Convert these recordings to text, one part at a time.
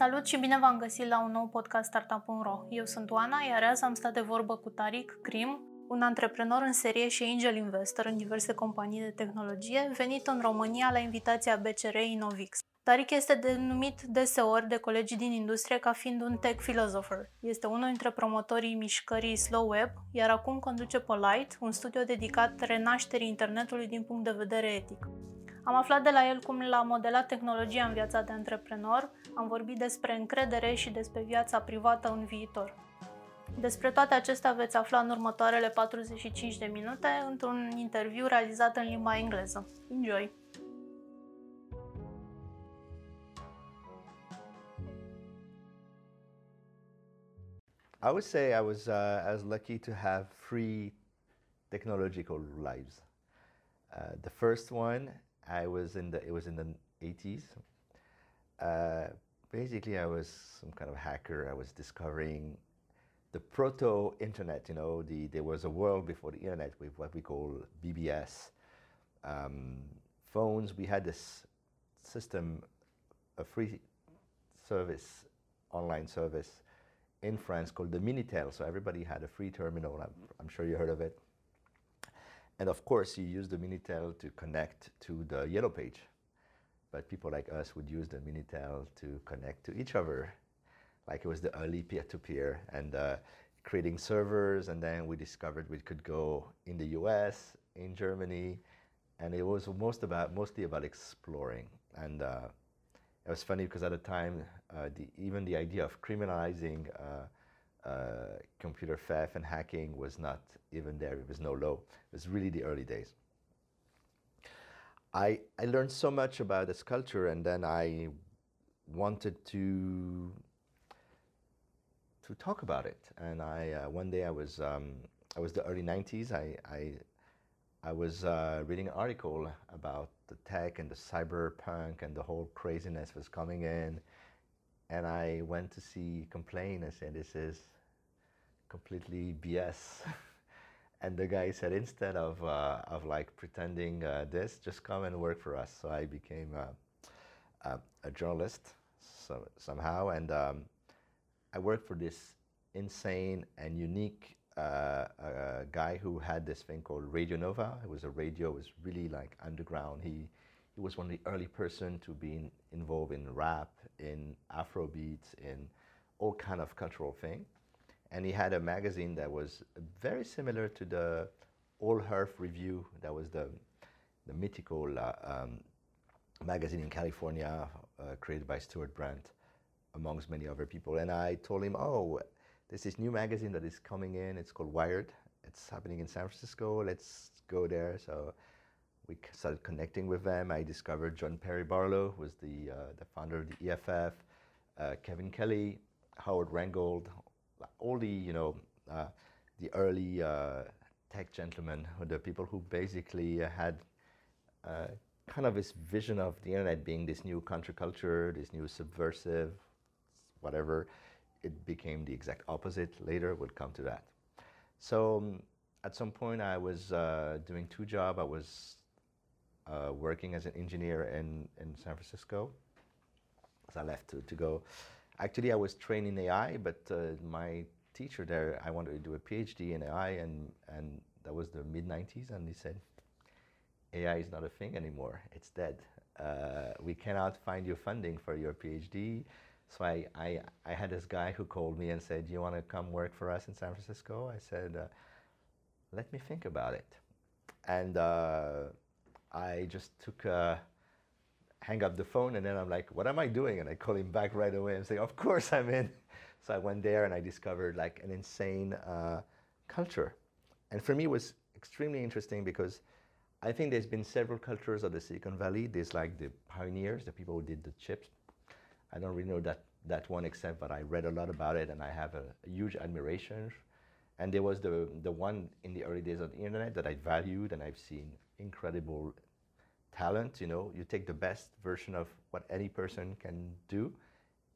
Salut și bine v-am găsit la un nou podcast Startup.ro. Eu sunt Oana, iar azi am stat de vorbă cu Tarik Krim, un antreprenor în serie și angel investor în diverse companii de tehnologie, venit în România la invitația BCR Innovix. Tarik este denumit deseori de colegii din industrie ca fiind un tech philosopher. Este unul dintre promotorii mișcării Slow Web, iar acum conduce Polite, un studio dedicat renașterii internetului din punct de vedere etic. Am aflat de la el cum l-a modelat tehnologia în viața de antreprenor, am vorbit despre încredere și despre viața privată în viitor. Despre toate acestea veți afla în următoarele 45 de minute într-un interviu realizat în limba engleză. Enjoy! I would say I was as lucky to have three technological lives. The first one, it was in the 80s. Basically, I was some kind of hacker. I was discovering the proto-internet. You know, there was a world before the internet with what we call BBS phones. We had this system, a free service, online service in France called the Minitel. So everybody had a free terminal. I'm sure you heard of it. And of course, you use the Minitel to connect to the Yellow Page. But people like us would use the Minitel to connect to each other. Like it was the early peer-to-peer and creating servers. And then we discovered we could go in the US, in Germany. And it was mostly about exploring. And it was funny because at the time, even the idea of criminalizing computer theft and hacking was not even there. It was no law. It was really the early days. I learned so much about this culture, and then I wanted to talk about it. And one day I was the early 90s. I was reading an article about the tech and the cyberpunk and the whole craziness was coming in. And I went to see Complain. I said, this is completely BS. And the guy said, instead of like pretending this, just come and work for us. So I became a journalist somehow. And I worked for this insane and unique guy who had this thing called Radio Nova. It was a radio. It was really like underground. He was one of the early person to be involved in rap, in Afrobeats, in all kind of cultural thing. And he had a magazine that was very similar to the Whole Earth Review. That was the mythical magazine in California created by Stewart Brand, amongst many other people. And I told him, oh, there's this new magazine that is coming in. It's called Wired. It's happening in San Francisco. Let's go there. So we started connecting with them. I discovered John Perry Barlow, who was the founder of the EFF, Kevin Kelly, Howard Rheingold, all the early tech gentlemen, the people who basically had kind of this vision of the internet being this new counterculture, this new subversive, whatever. It became the exact opposite later. We'll come to that. So at some point, I was doing two jobs. I was working as an engineer in San Francisco, because I left to go. Actually, I was trained in AI, but my teacher there, I wanted to do a PhD in AI, and that was the mid-90s, and he said, AI is not a thing anymore. It's dead. We cannot find you funding for your PhD. So I had this guy who called me and said, you want to come work for us in San Francisco? I said, let me think about it. And I just hang up the phone, and then I'm like, what am I doing? And I call him back right away and say, of course I'm in. So I went there and I discovered like an insane culture. And for me it was extremely interesting because I think there's been several cultures of the Silicon Valley. There's like the pioneers, the people who did the chips. I don't really know that one except that I read a lot about it and I have a huge admiration. And there was the one in the early days of the internet that I valued, and I've seen incredible talent. You know, you take the best version of what any person can do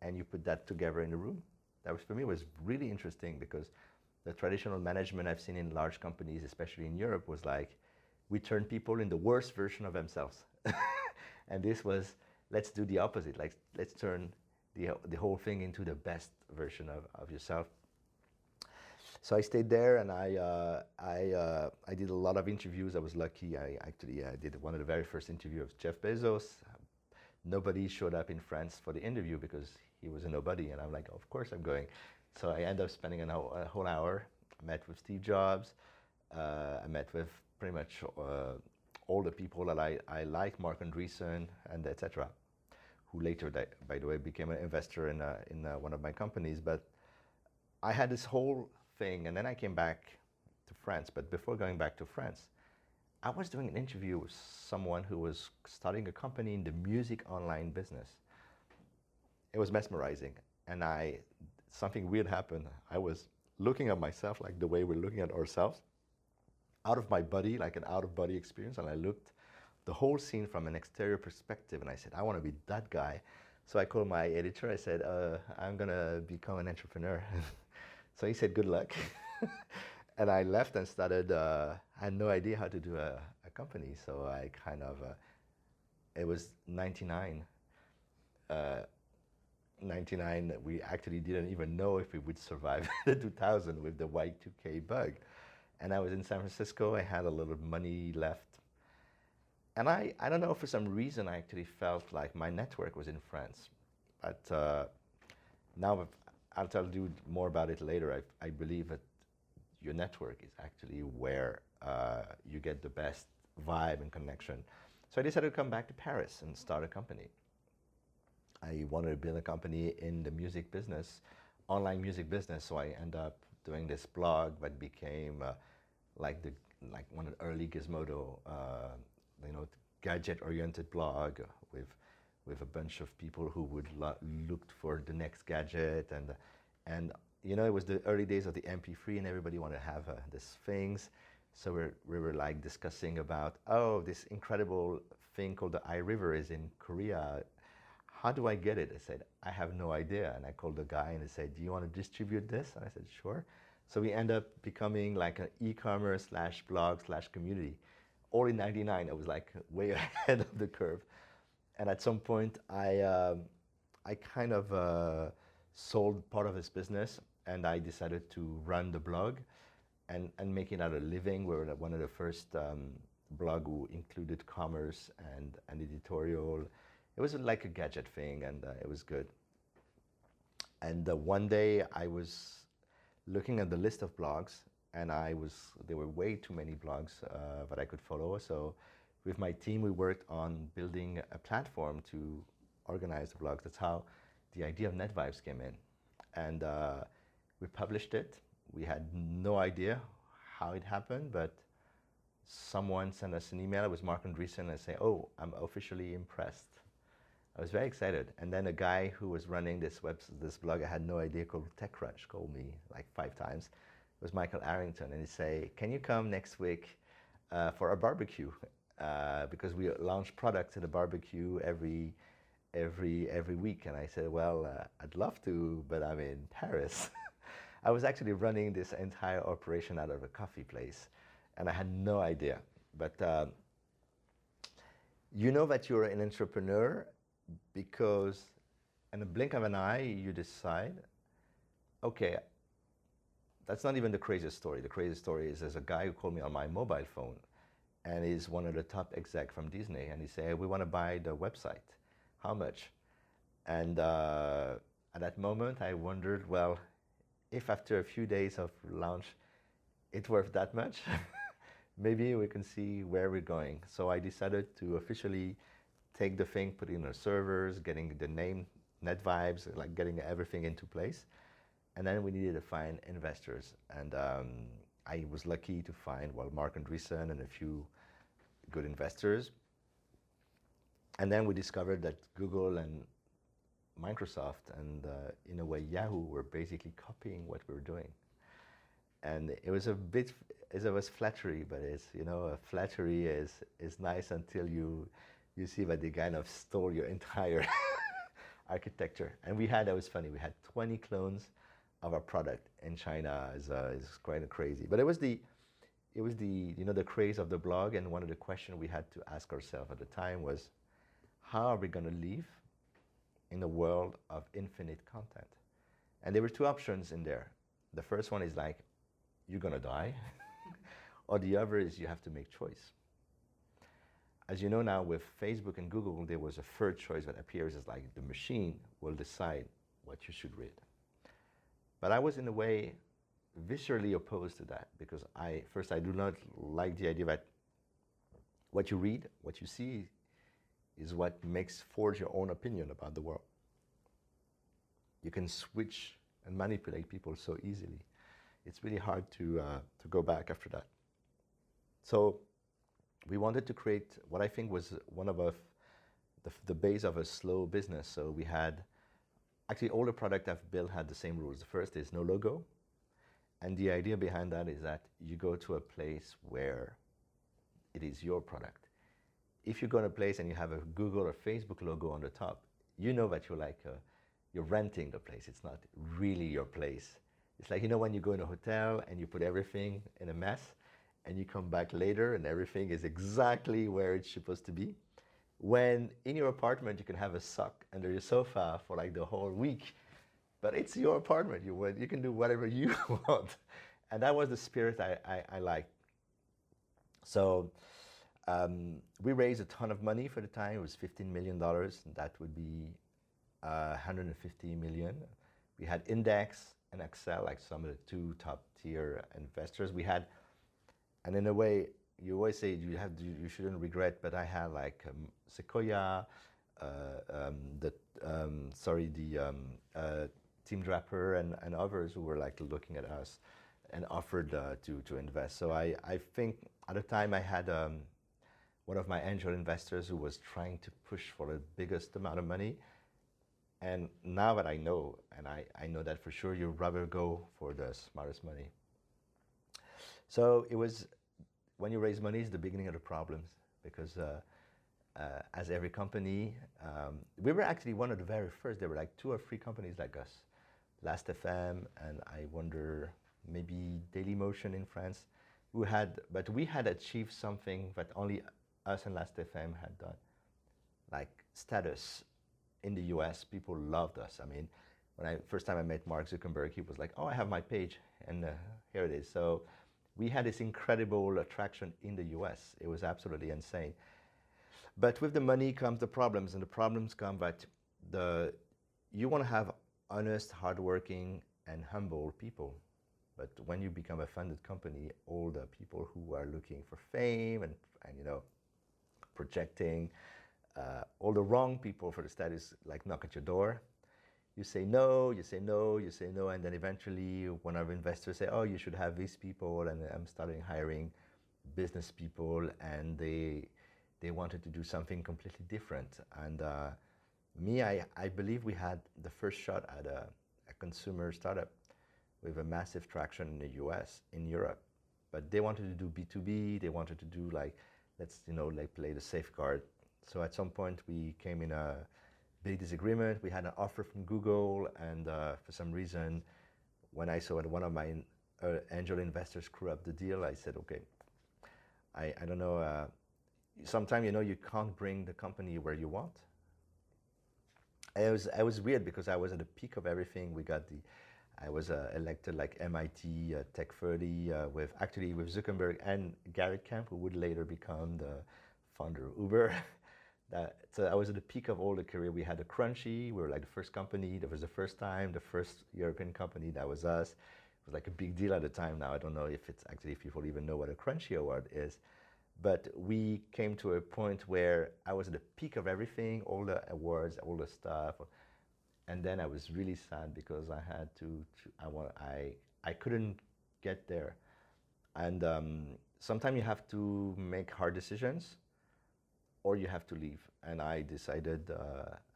and you put that together in a room. That was, for me, was really interesting because the traditional management I've seen in large companies, especially in Europe, was like, we turn people in the worst version of themselves. And this was, let's do the opposite. Like, let's turn the whole thing into the best version of yourself. So I stayed there, and I did a lot of interviews. I was lucky. I actually did one of the very first interviews of Jeff Bezos. Nobody showed up in France for the interview because he was a nobody, and I'm like, of course I'm going. So I ended up spending a whole hour. I met with Steve Jobs. I met with pretty much all the people that I like, Mark Andreessen and etc., who later, by the way, became an investor in one of my companies. But I had this whole thing, and then I came back to France. But before going back to France, I was doing an interview with someone who was starting a company in the music online business. It was mesmerizing, and something weird happened. I was looking at myself like the way we're looking at ourselves, out of my body, like an out-of-body experience, and I looked the whole scene from an exterior perspective, and I said, I want to be that guy. So I called my editor. I said, I'm going to become an entrepreneur. So he said, good luck. And I left and started, I had no idea how to do a company. So I kind of, it was 99. 99, we actually didn't even know if we would survive the 2000 with the Y2K bug. And I was in San Francisco. I had a little money left. And I don't know, for some reason, I actually felt like my network was in France. But now I'll tell you more about it later. I believe that your network is actually where you get the best vibe and connection. So I decided to come back to Paris and start a company. I wanted to build a company in the music business, online music business. So I ended up doing this blog that became like one of the early Gizmodo gadget-oriented blog with a bunch of people who would look for the next gadget, and you know, it was the early days of the MP3, and everybody wanted to have these things. So we were like discussing about, oh, this incredible thing called the iRiver is in Korea. How do I get it? I said, I have no idea. And I called the guy and I said, do you want to distribute this? And I said, sure. So we end up becoming like an e-commerce /blog/community. All in 99, I was like way ahead of the curve. And at some point, I kind of sold part of his business, and I decided to run the blog and make it out a living. We were one of the first blog who included commerce and editorial. It was like a gadget thing, and it was good. And one day, I was looking at the list of blogs, and there were way too many blogs that I could follow. So with my team, we worked on building a platform to organize the blogs. That's how the idea of Netvibes came in. And we published it. We had no idea how it happened, but someone sent us an email. It was Mark Andreessen, and I say, oh, I'm officially impressed. I was very excited. And then a guy who was running this blog, I had no idea, called TechCrunch, called me like 5 times. Was Michael Arrington, and he say, can you come next week for a barbecue? Because we launch products at a barbecue every week. And I said, well, I'd love to, but I'm in Paris. I was actually running this entire operation out of a coffee place, and I had no idea. But you know that you're an entrepreneur because in a blink of an eye, you decide, okay, that's not even the craziest story. The craziest story is there's a guy who called me on my mobile phone, and he's one of the top exec from Disney, and he said, we want to buy the website. How much? And at that moment, I wondered, well, if after a few days of launch, it's worth that much, maybe we can see where we're going. So I decided to officially take the thing, put it in our servers, getting the name, Netvibes, like getting everything into place. And then we needed to find investors. And I was lucky to find, well, Mark Andreessen and a few good investors. And then we discovered that Google and Microsoft and, in a way, Yahoo were basically copying what we were doing. And it was a bit, it was flattery, but it's, you know, a flattery is nice until you see that they kind of stole your entire architecture. And it was funny, we had 20 clones of our product in China. Is quite crazy. But it was the you know, the craze of the blog, and one of the questions we had to ask ourselves at the time was, how are we going to live in a world of infinite content. And there were two options in there. The first one is like, you're gonna die, or the other is you have to make choice. As you know now, with Facebook and Google, there was a third choice that appears as like the machine will decide what you should read. But I was in a way viscerally opposed to that, because I do not like the idea that what you read, what you see, is what forge your own opinion about the world. You can switch and manipulate people so easily. It's really hard to go back after that. So we wanted to create what I think was one of the base of a slow business. So we had, actually all the product I've built had the same rules. The first is no logo. And the idea behind that is that you go to a place where it is your product. If you go to a place and you have a Google or Facebook logo on the top, you know that you're renting the place. It's not really your place. It's like, you know, when you go in a hotel and you put everything in a mess and you come back later and everything is exactly where it's supposed to be. When in your apartment, you can have a sock under your sofa for like the whole week, but it's your apartment. You can do whatever you want. And that was the spirit I liked. So we raised a ton of money for the time. It was $15 million. That would be $150 million. We had Index and Accel, like some of the two top tier investors we had. And in a way, you always say you shouldn't regret, but I had like Sequoia, Team Draper and others who were like looking at us and offered to invest. So I think at the time I had one of my angel investors who was trying to push for the biggest amount of money. And now that I know, and I know that for sure, you'd rather go for the smartest money. So it was, when you raise money, it's the beginning of the problems, because as every company, we were actually one of the very first. There were like two or three companies like us, Last.fm, and I wonder, maybe Dailymotion in France, but we had achieved something that only us and Last.fm had done, like status. In the US, people loved us. I mean, when first time I met Mark Zuckerberg, he was like, oh, I have my page, and here it is. So we had this incredible attraction in the US. It was absolutely insane. But with the money comes the problems, and the problems come that you want to have honest, hardworking, and humble people. But when you become a funded company, all the people who are looking for fame and you know, projecting, all the wrong people for the status, like knock at your door. You say no, you say no, you say no, and then eventually one of the investors say, oh, you should have these people, and I'm starting hiring business people, and they wanted to do something completely different. And I believe we had the first shot at a consumer startup with a massive traction in the US, in Europe. But they wanted to do B2B, they wanted to do like, let's, you know, like play the safe card. So at some point we came in a big disagreement. We had an offer from Google, and for some reason, when I saw one of my angel investors screw up the deal, I said, okay, I don't know. Sometimes, you know, you can't bring the company where you want. It was weird because I was at the peak of everything. I was elected like MIT Tech 30 with Zuckerberg and Garrett Kemp, who would later become the founder of Uber. So I was at the peak of all the career. We had a Crunchie. We were like the first company. That was the first time, the first European company. That was us. It was like a big deal at the time. Now I don't know if it's actually, if people even know what a Crunchie award is, but we came to a point where I was at the peak of everything, all the awards, all the stuff, and then I was really sad because I had I couldn't get there. And sometimes you have to make hard decisions, or you have to leave. And I decided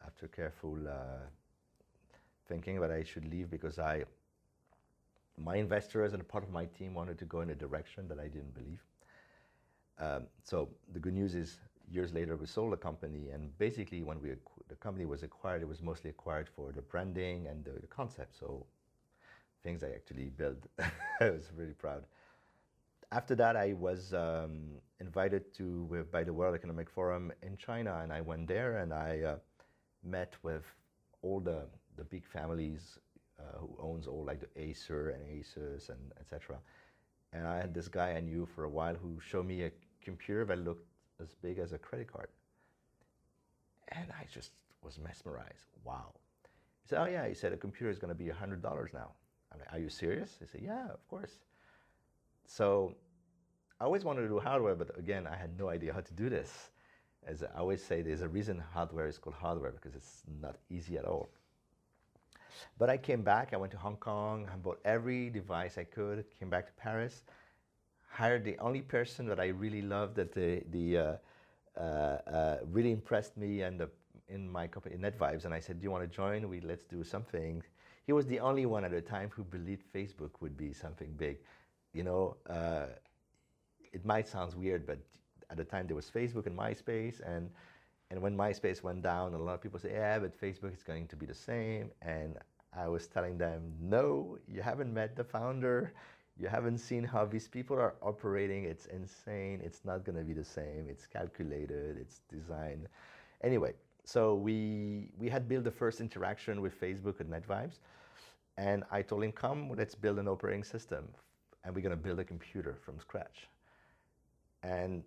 after careful thinking that I should leave, because my investors and a part of my team wanted to go in a direction that I didn't believe. So the good news is, years later we sold the company, and basically when the company was acquired, it was mostly acquired for the branding and the concept. So things I actually built, I was really proud. After that, I was invited by the World Economic Forum in China, and I went there and I met with all the big families who owns all like the Acer and Asus and etc. And I had this guy I knew for a while who showed me a computer that looked as big as a credit card. And I just was mesmerized. Wow. He said, oh yeah, he said, a computer is going to be $100 now. I'm like, are you serious? He said, yeah, of course. So I always wanted to do hardware, but again, I had no idea how to do this. As I always say, there's a reason hardware is called hardware, because it's not easy at all. But I came back, I went to Hong Kong, I bought every device I could, came back to Paris, hired the only person that I really loved, that really impressed me and in my company, Netvibes, and I said, do you want to join? Let's do something. He was the only one at the time who believed Facebook would be something big. You know, it might sound weird, but at the time there was Facebook and MySpace, and when MySpace went down, a lot of people said, yeah, but Facebook is going to be the same. And I was telling them, no, you haven't met the founder. You haven't seen how these people are operating. It's insane. It's not going to be the same. It's calculated. It's designed. Anyway, so we had built the first interaction with Facebook and Netvibes. And I told him, come, let's build an operating system. And we're going to build a computer from scratch. And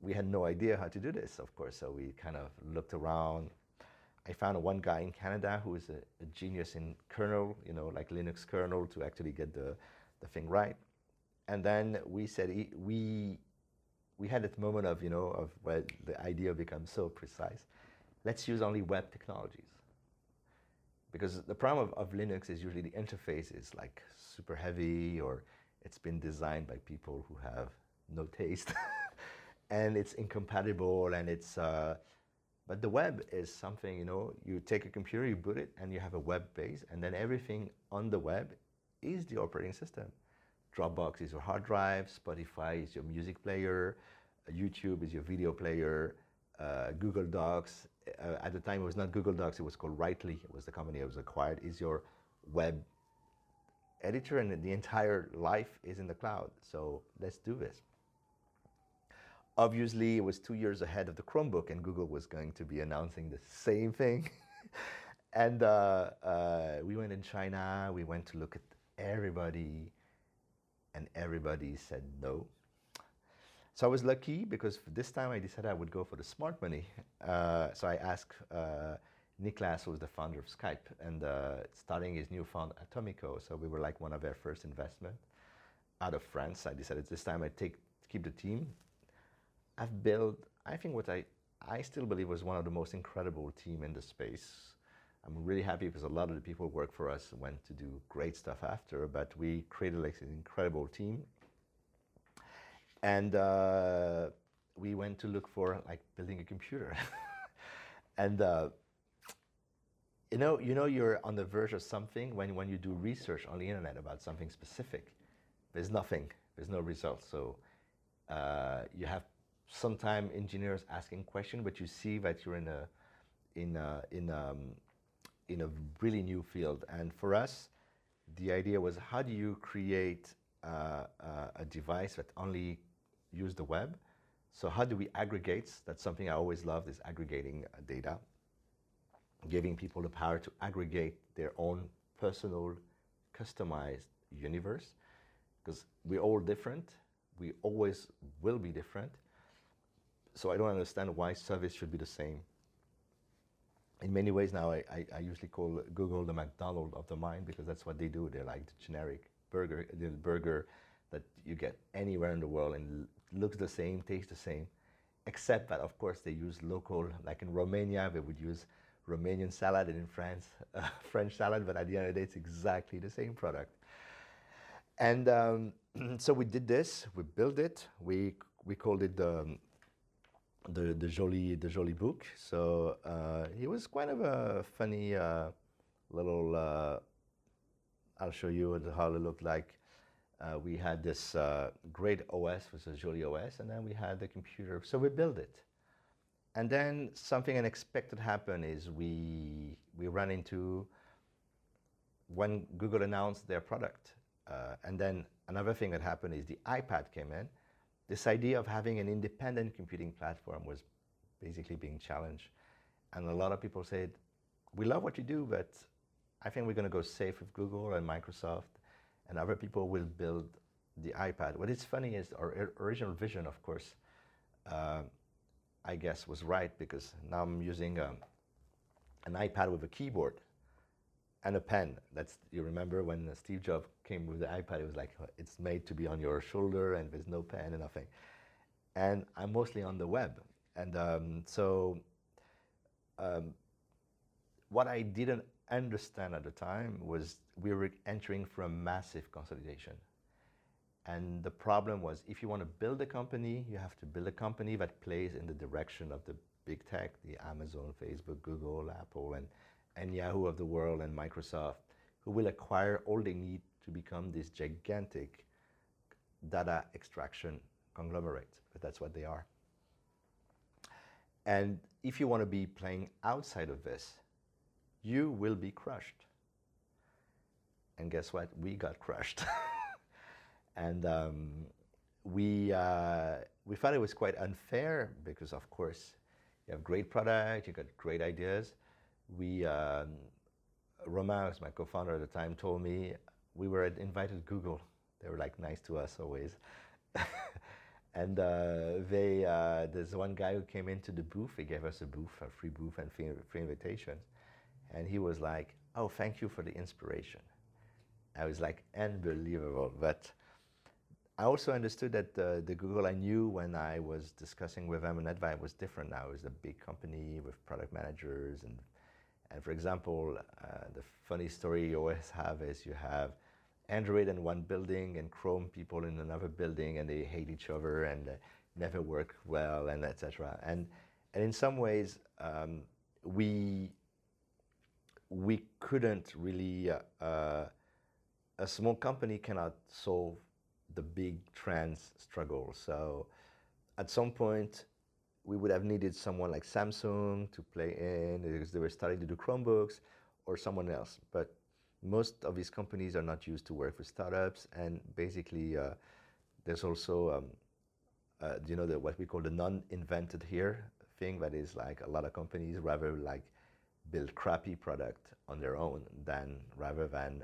we had no idea how to do this, of course, so we kind of looked around. I found one guy in Canada who is a genius in kernel, you know, like Linux kernel, to actually get the thing right. And then we said, we had that moment of, you know, of where the idea becomes so precise. Let's use only web technologies. Because the problem of Linux is usually the interface is like super heavy, or it's been designed by people who have no taste. And it's incompatible, and it's, but the web is something, you know, you take a computer, you boot it, and you have a web base, and then everything on the web is the operating system. Dropbox is your hard drive, Spotify is your music player, YouTube is your video player, Google Docs, at the time it was not Google Docs, it was called Rightly, it was the company that was acquired, is your web editor, and the entire life is in the cloud, so let's do this. Obviously, it was 2 years ahead of the Chromebook, and Google was going to be announcing the same thing. And we went in China, we went to look at everybody, and everybody said no. So I was lucky, because this time I decided I would go for the smart money. So I asked Niklas, who was the founder of Skype, and starting his new fund, Atomico. So we were like one of our first investment out of France. I decided this time I'd keep the team. I've built, I think what I still believe was one of the most incredible team in the space. I'm really happy because a lot of the people who work for us went to do great stuff after, but we created like an incredible team. And we went to look for like building a computer. And you know you're on the verge of something when you do research on the internet about something specific. There's nothing, there's no results. So you have sometimes engineers asking questions, but you see that you're in a really new field. And for us, the idea was, how do you create a device that only uses the web? So how do we aggregate? That's something I always loved, is aggregating data, giving people the power to aggregate their own personal, customized universe, because we're all different. We always will be different. So I don't understand why service should be the same. In many ways now, I usually call Google the McDonald's of the mind, because that's what they do. They're like the generic burger, the burger that you get anywhere in the world and looks the same, tastes the same, except that, of course, they use local, like in Romania, they would use Romanian salad, and in France, French salad, but at the end of the day, it's exactly the same product. And so we did this, we built it, we called it the Jolie book. So it was quite of a funny little. I'll show you how it looked like. We had this great OS, which was a Jolie OS, and then we had the computer. So we built it, and then something unexpected happened. Is we ran into when Google announced their product, and then another thing that happened is the iPad came in. This idea of having an independent computing platform was basically being challenged. And a lot of people said, we love what you do, but I think we're going to go safe with Google and Microsoft, and other people will build the iPad. What is funny is our original vision, of course, I guess was right, because now I'm using an iPad with a keyboard and a pen. That's, you remember when Steve Jobs came with the iPad, it was like, it's made to be on your shoulder and there's no pen and nothing. And I'm mostly on the web. And what I didn't understand at the time was we were entering from massive consolidation. And the problem was, if you want to build a company, you have to build a company that plays in the direction of the big tech, the Amazon, Facebook, Google, Apple, and Yahoo of the world, and Microsoft, who will acquire all they need to become this gigantic data extraction conglomerate. But that's what they are. And if you want to be playing outside of this, you will be crushed. And guess what? We got crushed. And we thought it was quite unfair, because of course you have great product, you got great ideas. We Romain, who's my co-founder at the time, told me we were invited Google. They were like nice to us always, and there's one guy who came into the booth. He gave us a booth, a free booth and free invitations, and he was like, "Oh, thank you for the inspiration." I was like, unbelievable, but. I also understood that the Google I knew when I was discussing with them, and Netvibes was different now. It was a big company with product managers. And for example, the funny story you always have is you have Android in one building and Chrome people in another building, and they hate each other and never work well, and et cetera. And in some ways, we couldn't really, a small company cannot solve the big trends struggle. So at some point, we would have needed someone like Samsung to play in, because they were starting to do Chromebooks, or someone else. But most of these companies are not used to work with startups. And basically, there's also, what we call the non-invented here thing, that is like a lot of companies rather like build crappy product on their own rather than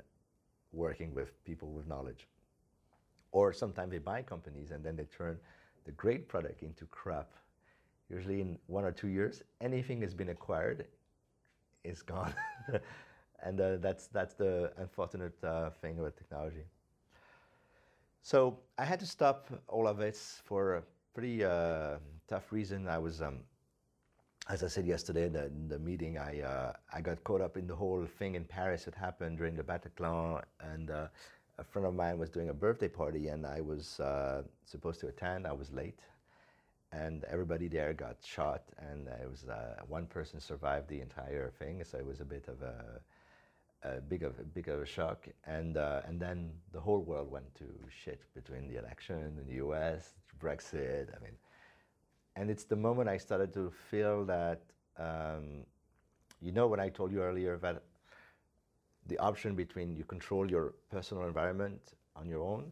working with people with knowledge. Or sometimes they buy companies and then they turn the great product into crap. Usually in 1 or 2 years, anything has been acquired is gone. And that's the unfortunate thing about technology. So I had to stop all of this for a pretty tough reason. I was, as I said yesterday in the meeting, I got caught up in the whole thing in Paris that happened during the Bataclan, and a friend of mine was doing a birthday party, and I was supposed to attend. I was late, and everybody there got shot, and it was one person survived the entire thing. So it was a bit of a big of a shock, and then the whole world went to shit between the election in the U.S., Brexit. I mean, and it's the moment I started to feel that, when I told you earlier that. The option between you control your personal environment on your own,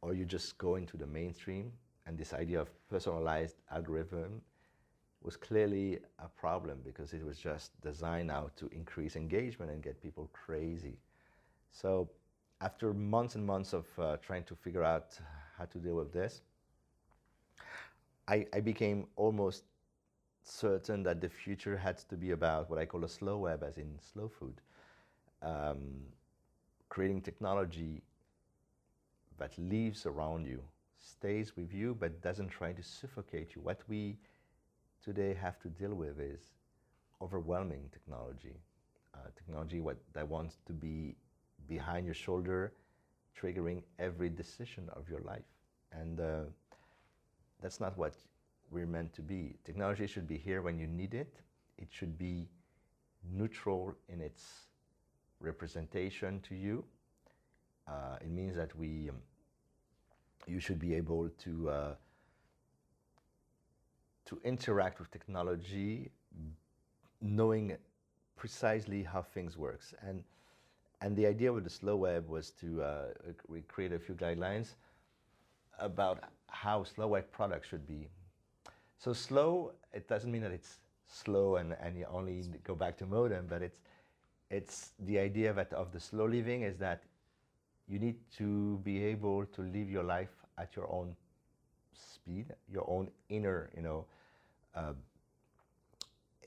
or you just go into the mainstream, and this idea of personalized algorithm was clearly a problem, because it was just designed now to increase engagement and get people crazy. So after months and months of trying to figure out how to deal with this, I became almost certain that the future had to be about what I call a slow web, as in slow food. Creating technology that lives around you, stays with you, but doesn't try to suffocate you. What we today have to deal with is overwhelming technology. That wants to be behind your shoulder, triggering every decision of your life. And that's not what we're meant to be. Technology should be here when you need it. It should be neutral in its representation to you. It means that you should be able to interact with technology, knowing precisely how things works. And the idea with the slow web was to we create a few guidelines about how slow web products should be. So slow, it doesn't mean that it's slow and you only go back to modem, but it's the idea that of the slow living is that you need to be able to live your life at your own speed, your own inner,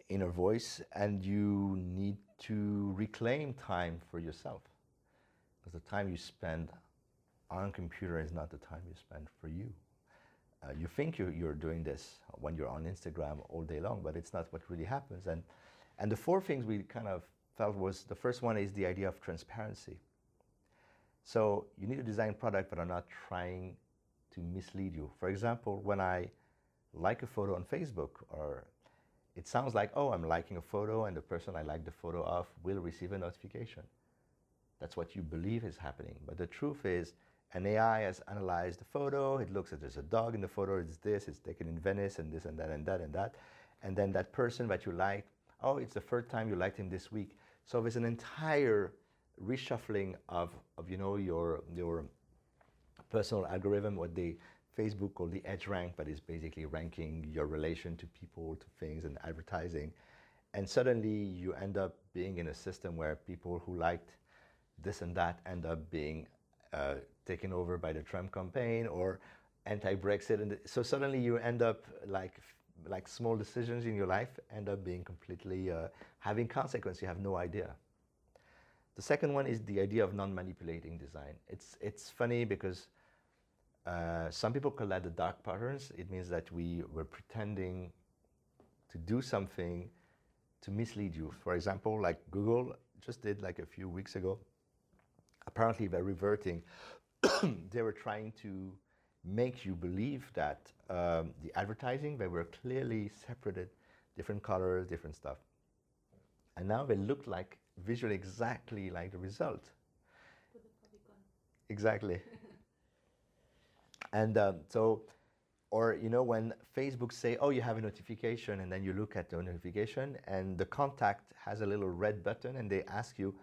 inner voice, and you need to reclaim time for yourself. Because the time you spend on computer is not the time you spend for you. You think you're doing this when you're on Instagram all day long, but it's not what really happens. And the four things we kind of felt was, the first one is the idea of transparency. So you need to design products that are not trying to mislead you. For example, when I like a photo on Facebook, or it sounds like, oh, I'm liking a photo and the person I like the photo of will receive a notification. That's what you believe is happening. But the truth is, an AI has analyzed the photo, it looks at there's a dog in the photo, it's this, it's taken in Venice, and this and that and that and that. And then that person that you like, oh, it's the third time you liked him this week. So there's an entire reshuffling of your personal algorithm, what they Facebook called the edge rank, but it's basically ranking your relation to people, to things, and advertising. And suddenly you end up being in a system where people who liked this and that end up being taken over by the Trump campaign or anti-Brexit. And so suddenly you end up like small decisions in your life end up being completely having consequences. You have no idea. The second one is the idea of non-manipulating design. It's funny because some people call that the dark patterns. It means that we were pretending to do something to mislead you. For example, like Google just did like a few weeks ago. Apparently they're reverting. They were trying to make you believe that the advertising, they were clearly separated, different colors, different stuff. And now they look like visually exactly like the result. Exactly. And so, or when Facebook say, oh, you have a notification, and then you look at the notification and the contact has a little red button and they ask you,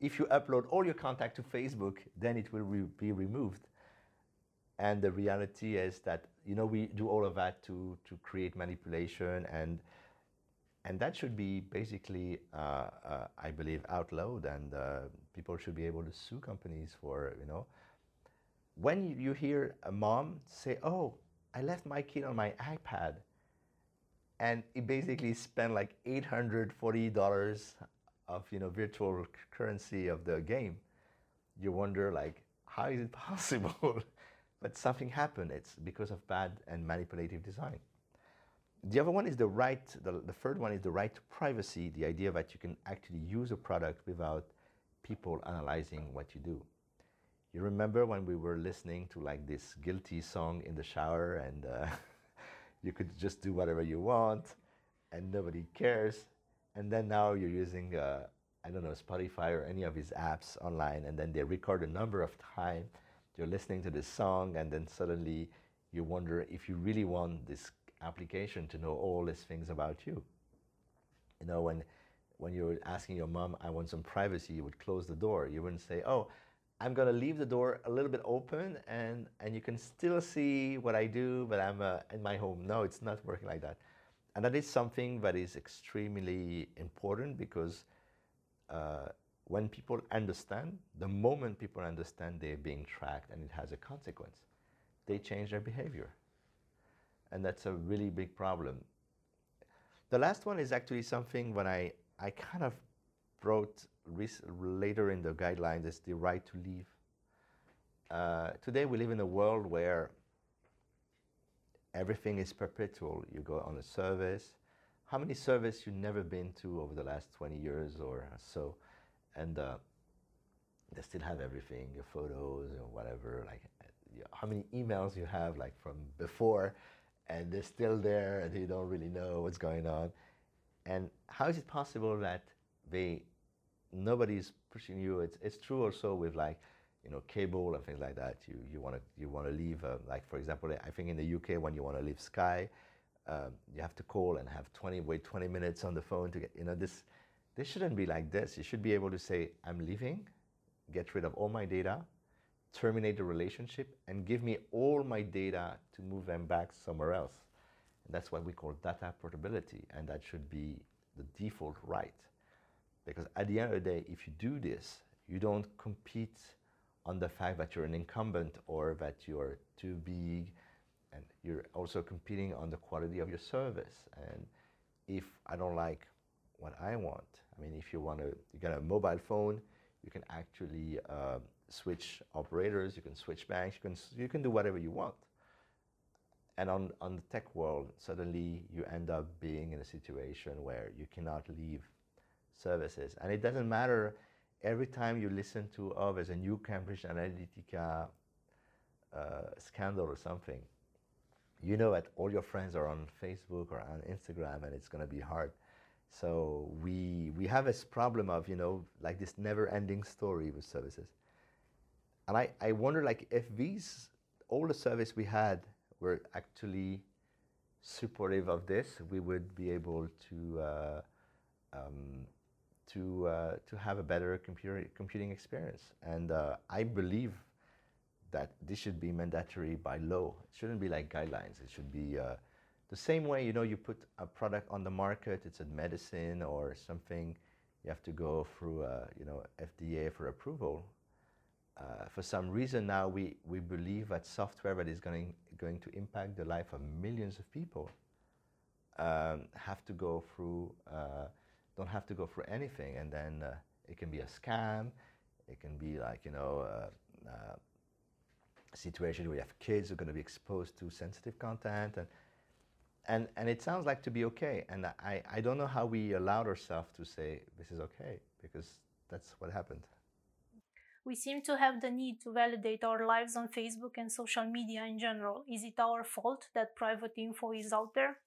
if you upload all your contact to Facebook, then it will be removed. And the reality is that, we do all of that to create manipulation, and that should be basically, I believe, outlawed, and people should be able to sue companies for, When you hear a mom say, oh, I left my kid on my iPad, and he basically spent like $840 of virtual currency of the game, you wonder how is it possible? But something happened. It's because of bad and manipulative design. The other one is the right, the third one is the right to privacy, the idea that you can actually use a product without people analyzing what you do. You remember when we were listening to this guilty song in the shower, and you could just do whatever you want and nobody cares. And then now you're using, Spotify or any of these apps online, and then they record a number of time. You're listening to this song, and then suddenly you wonder if you really want this application to know all these things about you. When you were asking your mom, I want some privacy, you would close the door. You wouldn't say, oh, I'm going to leave the door a little bit open and you can still see what I do, but I'm in my home. No, it's not working like that. And that is something that is extremely important, because when people understand, the moment people understand they're being tracked and it has a consequence, they change their behavior. And that's a really big problem. The last one is actually something when I kind of brought later in the guidelines, is the right to leave. Today we live in a world where everything is perpetual. You go on a service. How many services you've never been to over the last 20 years or so? And they still have everything, your photos or whatever. How many emails you have from before, and they're still there and you don't really know what's going on. And how is it possible that nobody's pushing you? It's true also with cable and things like that. You want to leave for example, I think in the UK when you want to leave Sky, you have to call and have wait 20 minutes on the phone to get this shouldn't be like this. You should be able to say, I'm leaving, get rid of all my data, terminate the relationship, and give me all my data to move them back somewhere else. And that's what we call data portability, and that should be the default right. Because at the end of the day, if you do this, you don't compete on the fact that you're an incumbent or that you're too big, and you're also competing on the quality of your service. And if I don't like what I want, I mean, if you want to, you got a mobile phone, you can actually switch operators, you can switch banks, you can do whatever you want. And on the tech world, suddenly you end up being in a situation where you cannot leave services. And it doesn't matter, every time you listen to, oh, there's a new Cambridge Analytica scandal or something, you know that all your friends are on Facebook or on Instagram, and it's going to be hard. So we have this problem of, you know, like this never-ending story with services. And I wonder, like, if these, all the service we had were actually supportive of this, we would be able to have a better computing experience. And I believe that this should be mandatory by law. It shouldn't be like guidelines. It should be the same way, you know, you put a product on the market, it's a medicine or something, you have to go through, you know, FDA for approval. For some reason now we believe that software that is going to impact the life of millions of people have to go through, don't have to go through anything. And then it can be a scam, it can be like, you know, a situation where you have kids who are going to be exposed to sensitive content. And it sounds like to be okay. And I don't know how we allowed ourselves to say this is okay, because that's what happened. We seem to have the need to validate our lives on Facebook and social media in general. Is it our fault that private info is out there?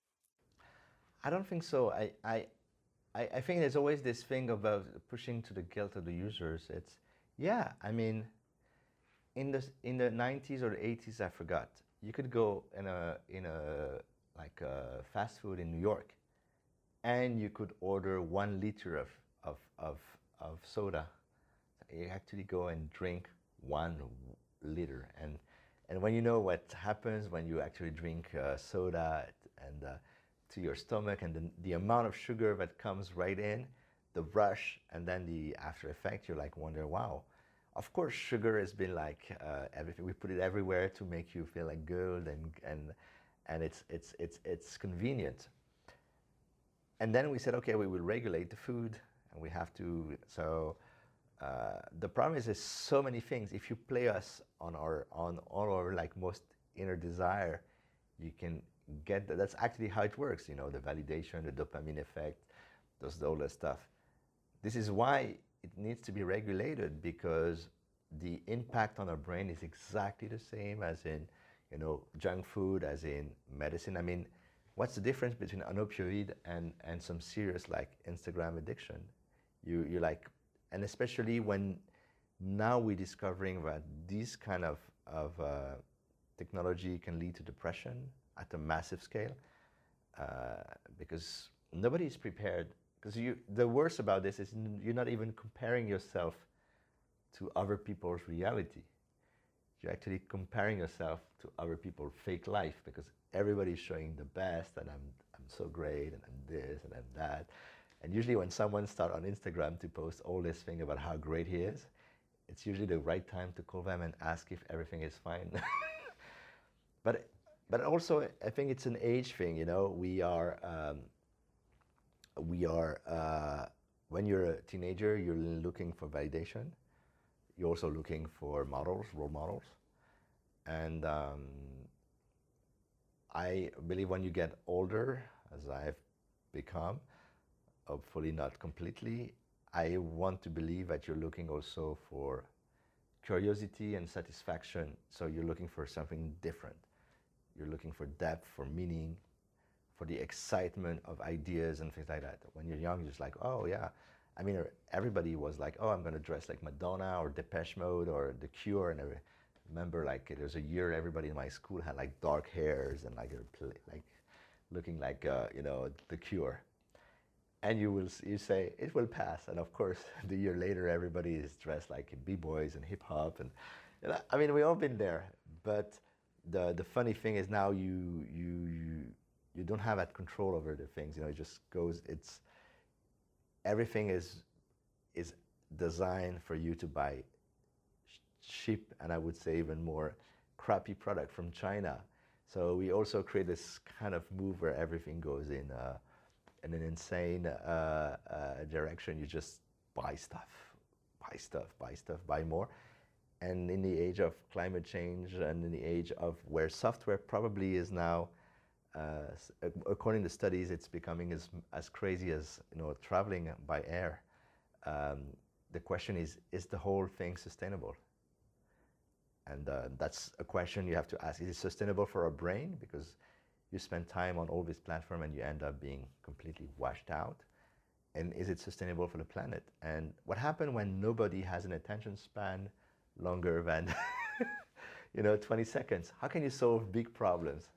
I don't think so. I think there's always this thing about pushing to the guilt of the users. It's, yeah, I mean, in the 90s or the 80s, I forgot, you could go in a like fast food in New York, and you could order 1 liter of soda. You actually go and drink 1 liter, and when you know what happens when you actually drink soda and to your stomach, and the amount of sugar that comes right in, the rush, and then the after effect, you're like wonder, wow. Of course, sugar has been like everything. We put it everywhere to make you feel like good, and it's convenient. And then we said, okay, we will regulate the food, and we have to. So the problem is, there's so many things. If you play us on all our like most inner desire, you can get that. That's actually how it works. You know, the validation, the dopamine effect, those all that stuff. This is why it needs to be regulated, because the impact on our brain is exactly the same as in, you know, junk food, as in medicine. I mean, what's the difference between an opioid and some serious like Instagram addiction? You like, and especially when now we're discovering that this kind of technology can lead to depression at a massive scale, because nobody is prepared. Because the worst about this is you're not even comparing yourself to other people's reality. You're actually comparing yourself to other people's fake life, because everybody's showing the best, and I'm so great, and I'm this, and I'm that. And usually when someone starts on Instagram to post all this thing about how great he is, it's usually the right time to call them and ask if everything is fine. But also, I think it's an age thing, you know. We are when you're a teenager, you're looking for validation. You're also looking for models, role models. And I believe when you get older, as I've become, hopefully not completely, I want to believe that you're looking also for curiosity and satisfaction. So you're looking for something different. You're looking for depth, for meaning, for the excitement of ideas and things like that. When you're young, you're just like, oh yeah. I mean, everybody was like, oh, I'm going to dress like Madonna or Depeche Mode or The Cure. And I remember, like, there's a year everybody in my school had like dark hairs and like looking like, you know, The Cure. And you say, it will pass. And of course, the year later, everybody is dressed like b-boys and hip hop. And I mean, we've all been there. But the funny thing is now you you don't have that control over the things. You know, it just goes. It's everything is designed for you to buy cheap, and I would say even more crappy product from China. So we also create this kind of move where everything goes in an insane direction. You just buy stuff, buy more. And in the age of climate change and in the age of where software probably is now, according to studies, it's becoming as crazy as, you know, traveling by air. The question is the whole thing sustainable? And that's a question you have to ask. Is it sustainable for our brain? Because you spend time on all this platform and you end up being completely washed out. And is it sustainable for the planet? And what happens when nobody has an attention span longer than 20 seconds? How can you solve big problems?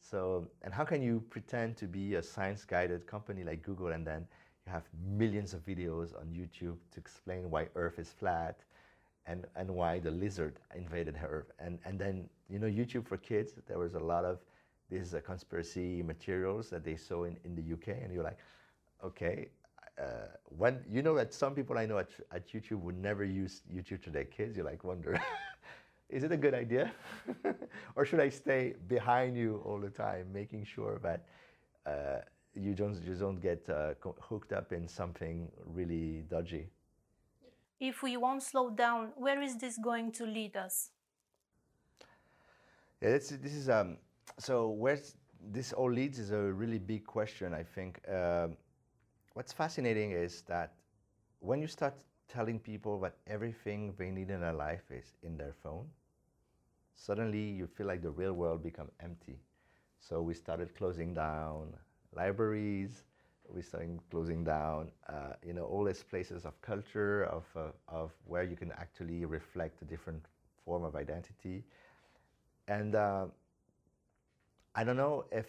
So, and how can you pretend to be a science-guided company like Google and then you have millions of videos on YouTube to explain why Earth is flat and why the lizard invaded Earth? And then, you know, YouTube for kids, there was a lot of these conspiracy materials that they saw in the UK, and you're like, okay, when you know that some people I know at YouTube would never use YouTube to their kids, you like wonder, is it a good idea? Or should I stay behind you all the time, making sure that you don't get hooked up in something really dodgy? If we won't slow down, where is this going to lead us? Yeah, this is so where this all leads is a really big question, I think. What's fascinating is that when you start telling people that everything they need in their life is in their phone, suddenly you feel like the real world becomes empty. So we started closing down libraries, we started closing down all these places of culture, of where you can actually reflect a different form of identity. And I don't know if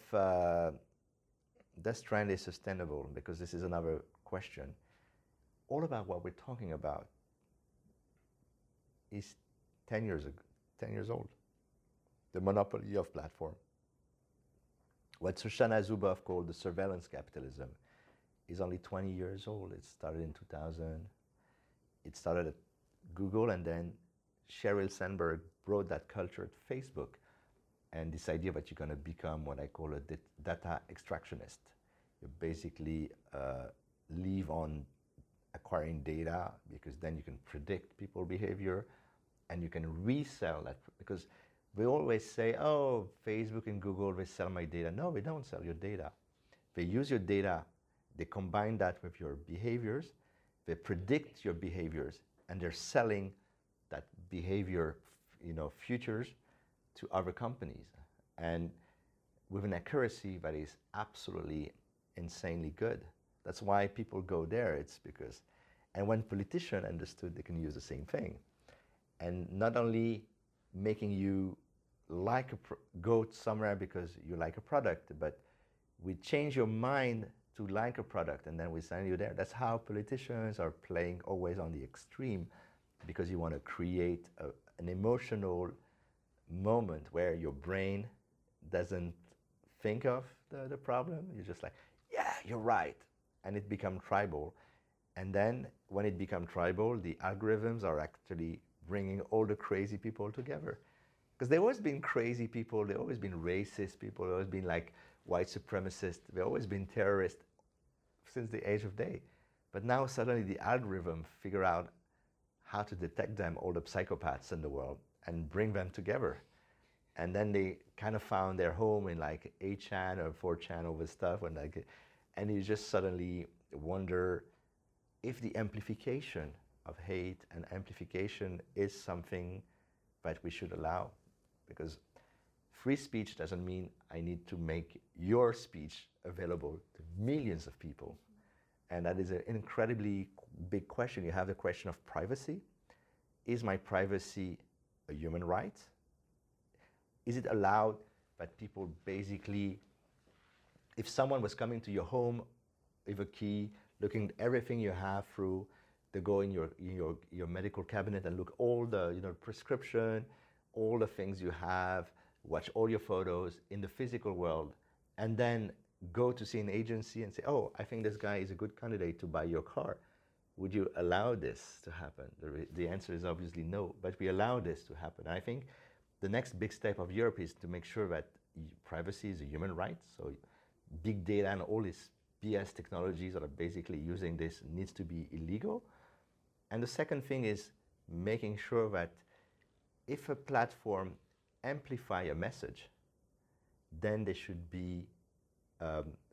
this trend is sustainable, because this is another question. All about what we're talking about is 10 years old. The monopoly of platform. What Shoshana Zuboff called the surveillance capitalism is only 20 years old. It started in 2000. It started at Google, and then Sheryl Sandberg brought that culture at Facebook. And this idea that you're going to become what I call a data extractionist. You basically live on acquiring data, because then you can predict people's behavior and you can resell that. Because we always say, oh, Facebook and Google, they sell my data. No, they don't sell your data. They use your data, they combine that with your behaviors, they predict your behaviors, and they're selling that behavior, futures to other companies, and with an accuracy that is absolutely insanely good. That's why people go there. It's because, and when politicians understood they can use the same thing, and not only making you go somewhere because you like a product, but we change your mind to like a product, and then we send you there. That's how politicians are playing always on the extreme, because you want to create an emotional moment where your brain doesn't think of the problem. You're just like, yeah, you're right, and it becomes tribal. And then when it becomes tribal, the algorithms are actually bringing all the crazy people together, because they've always been crazy people, they've always been racist people, they've always been like white supremacists, they've always been terrorists since the age of day. But now suddenly the algorithm figure out how to detect them, all the psychopaths in the world, and bring them together. And then they kind of found their home in like 8chan or 4chan over stuff, and you just suddenly wonder if the amplification of hate and amplification is something that we should allow. Because free speech doesn't mean I need to make your speech available to millions of people. And that is an incredibly big question. You have the question of privacy. Is my privacy a human right? Is it allowed that people basically, if someone was coming to your home with a key, looking at everything you have through, they go in your medical cabinet and look all the prescription, all the things you have, watch all your photos in the physical world, and then go to see an agency and say, oh, I think this guy is a good candidate to buy your car. Would you allow this to happen? The answer is obviously no, but we allow this to happen. I think the next big step of Europe is to make sure that privacy is a human right. So big data and all these BS technologies that are basically using this needs to be illegal. And the second thing is making sure that if a platform amplifies a message, then they should be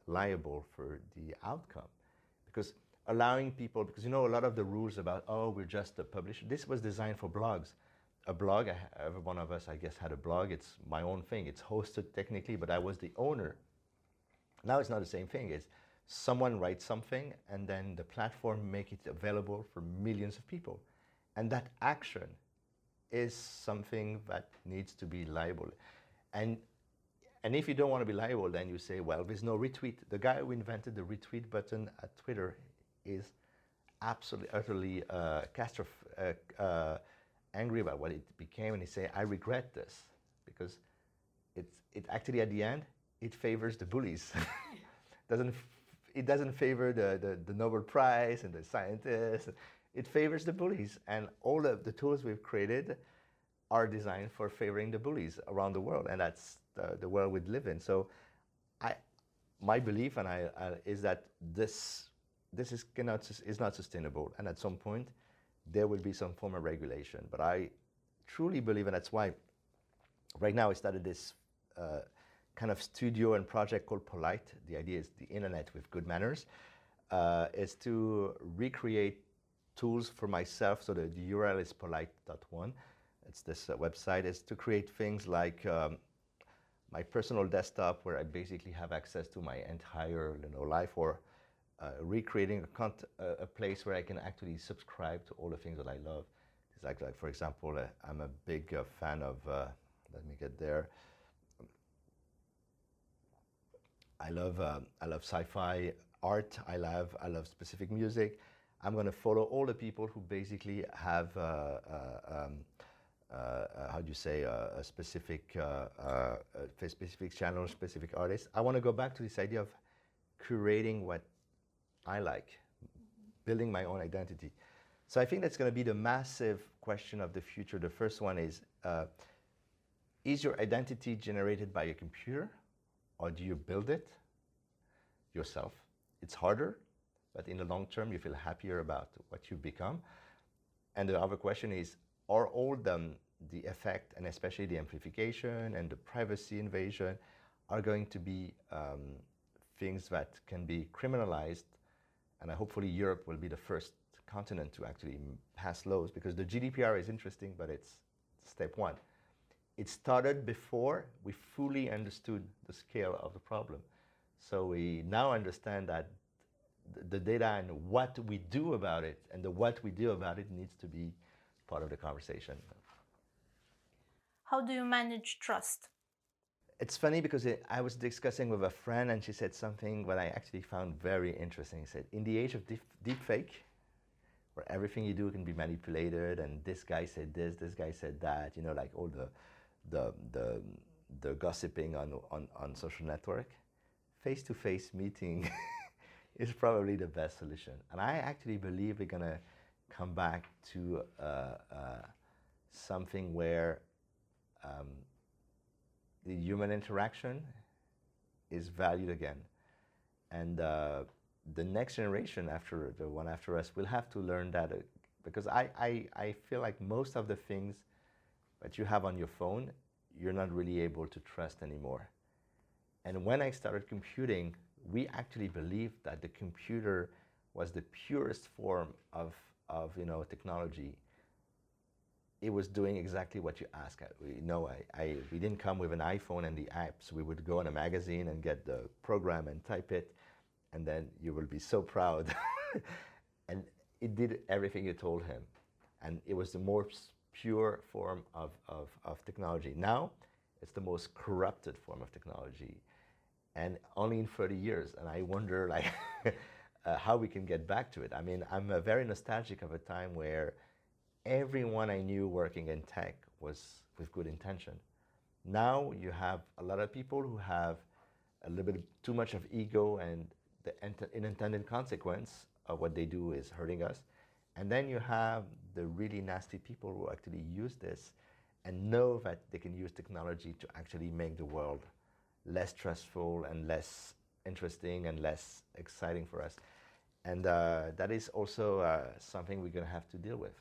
liable for the outcome. Because allowing people, because you know a lot of the rules about, oh, we're just a publisher, this was designed for blogs. A blog, every one of us, I guess, had a blog. It's my own thing. It's hosted technically, but I was the owner. Now it's not the same thing. It's someone writes something, and then the platform makes it available for millions of people. And that action is something that needs to be liable. And if you don't want to be liable, then you say, well, there's no retweet. The guy who invented the retweet button at Twitter is absolutely, utterly angry about what it became, and he say, I regret this, because it actually, at the end, it favors the bullies. It doesn't favor the Nobel Prize and the scientists. It favors the bullies, and all of the tools we've created are designed for favoring the bullies around the world, and that's the world we live in. So, my belief and is that this is not sustainable, and at some point there will be some form of regulation. But I truly believe, and that's why right now I started this kind of studio and project called Polite. The idea is the internet with good manners, is to recreate tools for myself. So the URL is polite.one. It's this website. It's to create things like my personal desktop, where I basically have access to my entire life, or recreating a place where I can actually subscribe to all the things that I love. It's like for example, I'm a big fan of. Let me get there. I love sci-fi art. I love specific music. I'm going to follow all the people who basically have specific channel, specific artists. I want to go back to this idea of curating what I like, building my own identity. So I think that's going to be the massive question of the future. The first one is your identity generated by a computer, or do you build it yourself? It's harder, but in the long term, you feel happier about what you've become. And the other question is, are all the effect, and especially the amplification and the privacy invasion, are going to be things that can be criminalized? And hopefully Europe will be the first continent to actually pass laws, because the GDPR is interesting, but it's step one. It started before we fully understood the scale of the problem. So we now understand that the data and what we do about it, and needs to be part of the conversation. How do you manage trust? It's funny because I was discussing with a friend, and she said something that I actually found very interesting. She said, in the age of deep fake, where everything you do can be manipulated, and this guy said this guy said that, like all the gossiping on social network, face-to-face meeting is probably the best solution. And I actually believe we're going to come back to something where the human interaction is valued again. And the next generation after the one after us will have to learn that, because I feel like most of the things that you have on your phone, you're not really able to trust anymore. And when I started computing, we actually believed that the computer was the purest form of technology. It was doing exactly what you ask. We didn't come with an iPhone and the apps. We would go in a magazine and get the program and type it, and then you will be so proud. And it did everything you told him. And it was the most pure form of technology. Now, it's the most corrupted form of technology. And only in 30 years, and I wonder how we can get back to it. I mean, I'm very nostalgic of a time where everyone I knew working in tech was with good intention. Now you have a lot of people who have a little bit too much of ego, and the unintended consequence of what they do is hurting us. And then you have the really nasty people who actually use this and know that they can use technology to actually make the world less stressful and less interesting and less exciting for us. And that is also something we're going to have to deal with.